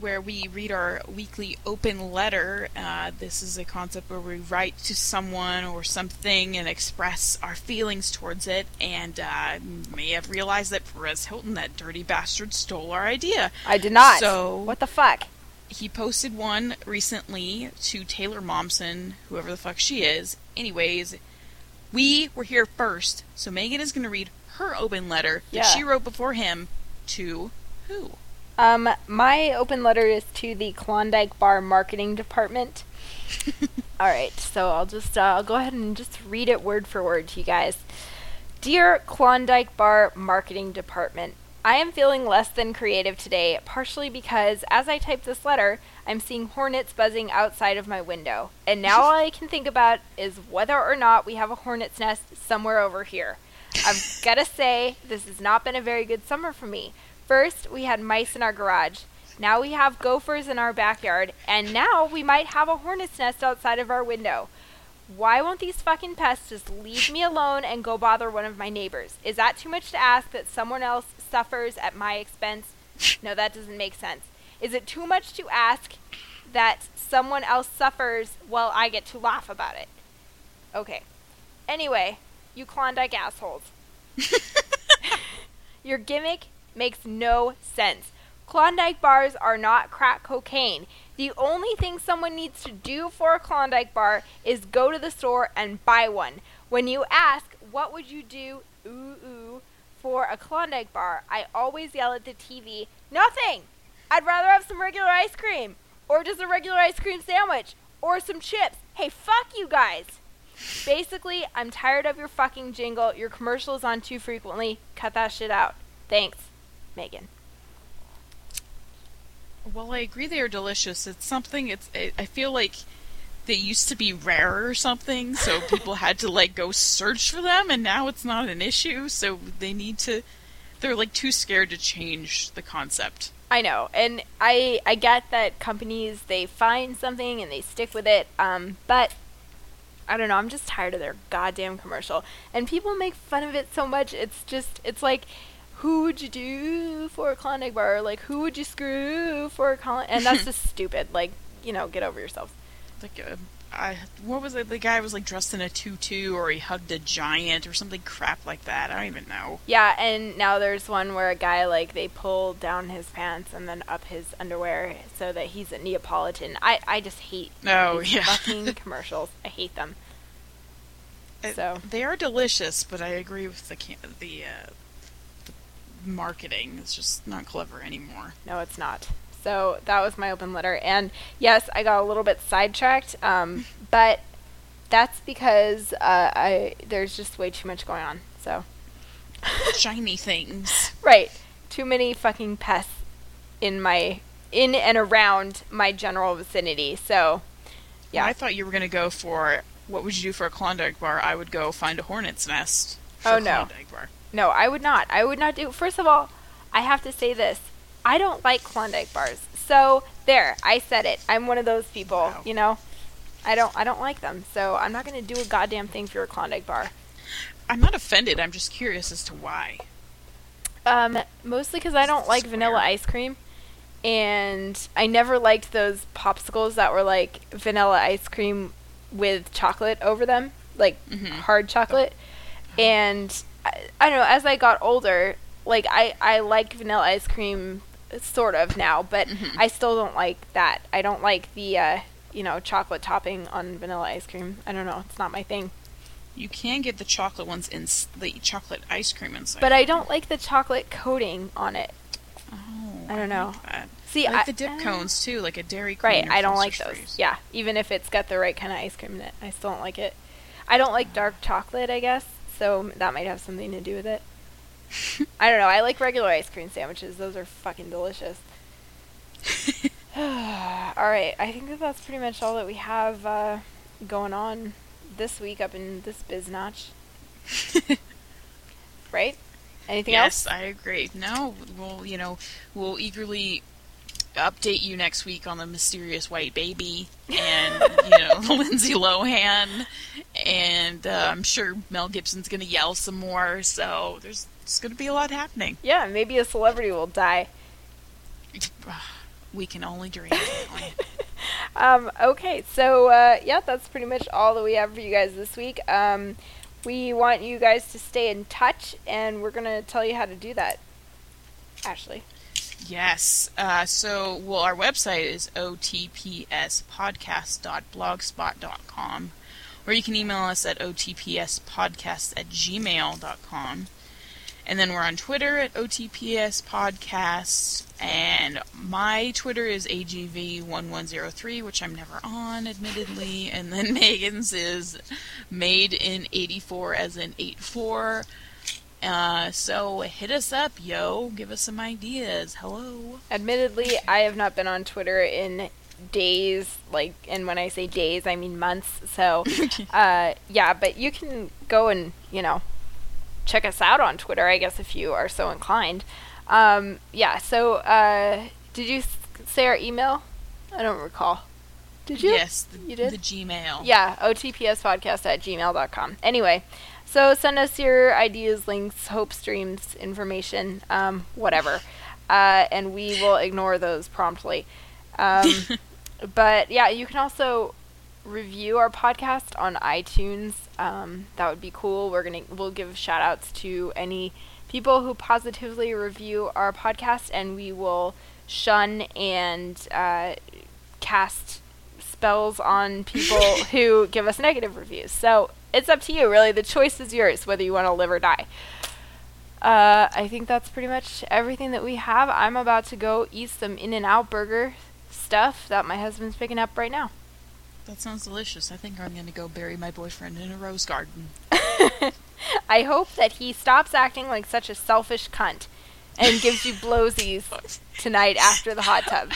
where we read our weekly open letter. Uh, this is a concept where we write to someone or something and express our feelings towards it, and uh, may have realized that Perez Hilton, that dirty bastard, stole our idea. I did not. So what the fuck? He posted one recently to Taylor Momsen, whoever the fuck she is. Anyways, we were here first, so Megan is going to read her open letter that yeah. she wrote before him to who? Um, my open letter is to the Klondike Bar marketing department. All right, so I'll just uh, I'll go ahead and just read it word for word to you guys. Dear Klondike Bar marketing department, I am feeling less than creative today, partially because as I type this letter, I'm seeing hornets buzzing outside of my window, and now all I can think about is whether or not we have a hornet's nest somewhere over here. I've got to say, this has not been a very good summer for me. First, we had mice in our garage. Now we have gophers in our backyard. And now we might have a hornet's nest outside of our window. Why won't these fucking pests just leave me alone and go bother one of my neighbors? Is that too much to ask that someone else suffers at my expense? No, that doesn't make sense. Is it too much to ask that someone else suffers while I get to laugh about it? Okay. Anyway, you Klondike assholes. Your gimmick makes no sense. Klondike bars are not crack cocaine. The only thing someone needs to do for a Klondike bar is go to the store and buy one. When you ask, what would you do, ooh, ooh, for a Klondike bar, I always yell at the T V, nothing! I'd rather have some regular ice cream, or just a regular ice cream sandwich, or some chips. Hey, fuck you guys! Basically, I'm tired of your fucking jingle. Your commercial is on too frequently. Cut that shit out. Thanks. Megan. Well, I agree they are delicious. It's something, it's, I, I feel like they used to be rare or something, so people had to, like, go search for them, and now it's not an issue, so they need to, they're, like, too scared to change the concept. I know, and I, I get that companies, they find something and they stick with it, um, but I don't know, I'm just tired of their goddamn commercial, and people make fun of it so much, it's just, it's like, who would you do for a Klondike bar? Like, who would you screw for a Klondike? And that's just stupid. Like, you know, get over yourself. Like, uh, I, what was it? The guy was, like, dressed in a tutu, or he hugged a giant or something crap like that. I don't even know. Yeah, and now there's one where a guy, like, they pull down his pants and then up his underwear so that he's a Neapolitan. I, I just hate oh, these yeah. fucking commercials. I hate them. It, so they are delicious, but I agree with the... the uh, marketing. It's just not clever anymore. No, it's not. So that was my open letter. And yes, I got a little bit sidetracked, um, but that's because uh, I there's just way too much going on. So shiny things. Right. Too many fucking pests in my in and around my general vicinity. So yeah. Well, I thought you were going to go for what would you do for a Klondike bar? I would go find a hornet's nest for oh, a Klondike no. bar. No, I would not. I would not do... First of all, I have to say this. I don't like Klondike bars. So, there. I said it. I'm one of those people, wow. you know? I don't I don't like them. So, I'm not going to do a goddamn thing for your Klondike bar. I'm not offended. I'm just curious as to why. Um, mostly because I don't like Square. vanilla ice cream. And I never liked those popsicles that were, like, vanilla ice cream with chocolate over them. Like, mm-hmm. hard chocolate. Oh. And... I, I don't know, as I got older, like, I, I liked vanilla ice cream sort of now, but mm-hmm. I still don't like that. I don't like the, uh, you know, chocolate topping on vanilla ice cream. I don't know. It's not my thing. You can get the chocolate ones in the chocolate ice cream inside. But I don't like the chocolate coating on it. Oh, I don't know. I like See, I like I, the dip I, cones too, like a Dairy Queen. Right, I don't like those. Freeze. Yeah, even if it's got the right kind of ice cream in it, I still don't like it. I don't like dark chocolate, I guess, so that might have something to do with it. I don't know. I like regular ice cream sandwiches. Those are fucking delicious. All right, I think that that's pretty much all that we have uh, going on this week up in this biznatch. Right? Anything yes, else? Yes, I agree. No, we'll you know we'll eagerly update you next week on the mysterious white baby and you know Lindsay Lohan and uh, I'm sure Mel Gibson's gonna yell some more. So there's. It's going to be a lot happening. Yeah, maybe a celebrity will die. We can only dream. um, okay, so, uh, yeah, that's pretty much all that we have for you guys this week. Um, we want you guys to stay in touch, and we're going to tell you how to do that. Ashley. Yes. Uh, so, well, our website is o t p s podcast dot blogspot dot com, or you can email us at o t p s podcast at gmail dot com. And then we're on Twitter at O T P S Podcasts, and my Twitter is A G V one one zero three, which I'm never on, admittedly. And then Megan's is made in eighty-four, as in eight four. Uh, so hit us up, yo. Give us some ideas. Hello. Admittedly, I have not been on Twitter in days, like, and when I say days, I mean months. So, uh, yeah, but you can go and, you know, check us out on Twitter, I guess, if you are so inclined. Um, yeah, so uh, did you say our email? I don't recall. Did you? Yes, the, you did? The Gmail. Yeah, o t p s podcast at gmail dot com. Anyway, so send us your ideas, links, hopes, dreams, information, um, whatever. Uh, and we will ignore those promptly. Um, but, yeah, you can also review our podcast on iTunes. Um, that would be cool. We're gonna we'll give shout outs to any people who positively review our podcast, and we will shun and uh, cast spells on people who give us negative reviews. So it's up to you, really. The choice is yours, whether you want to live or die. Uh, I think that's pretty much everything that we have. I'm about to go eat some In-N-Out Burger stuff that my husband's picking up right now. That sounds delicious. I think I'm going to go bury my boyfriend in a rose garden. I hope that he stops acting like such a selfish cunt and gives you blowsies tonight after the hot tub.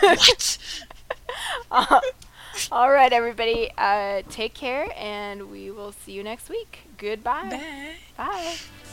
What? uh, all right, everybody. Uh, take care, and we will see you next week. Goodbye. Bye. Bye.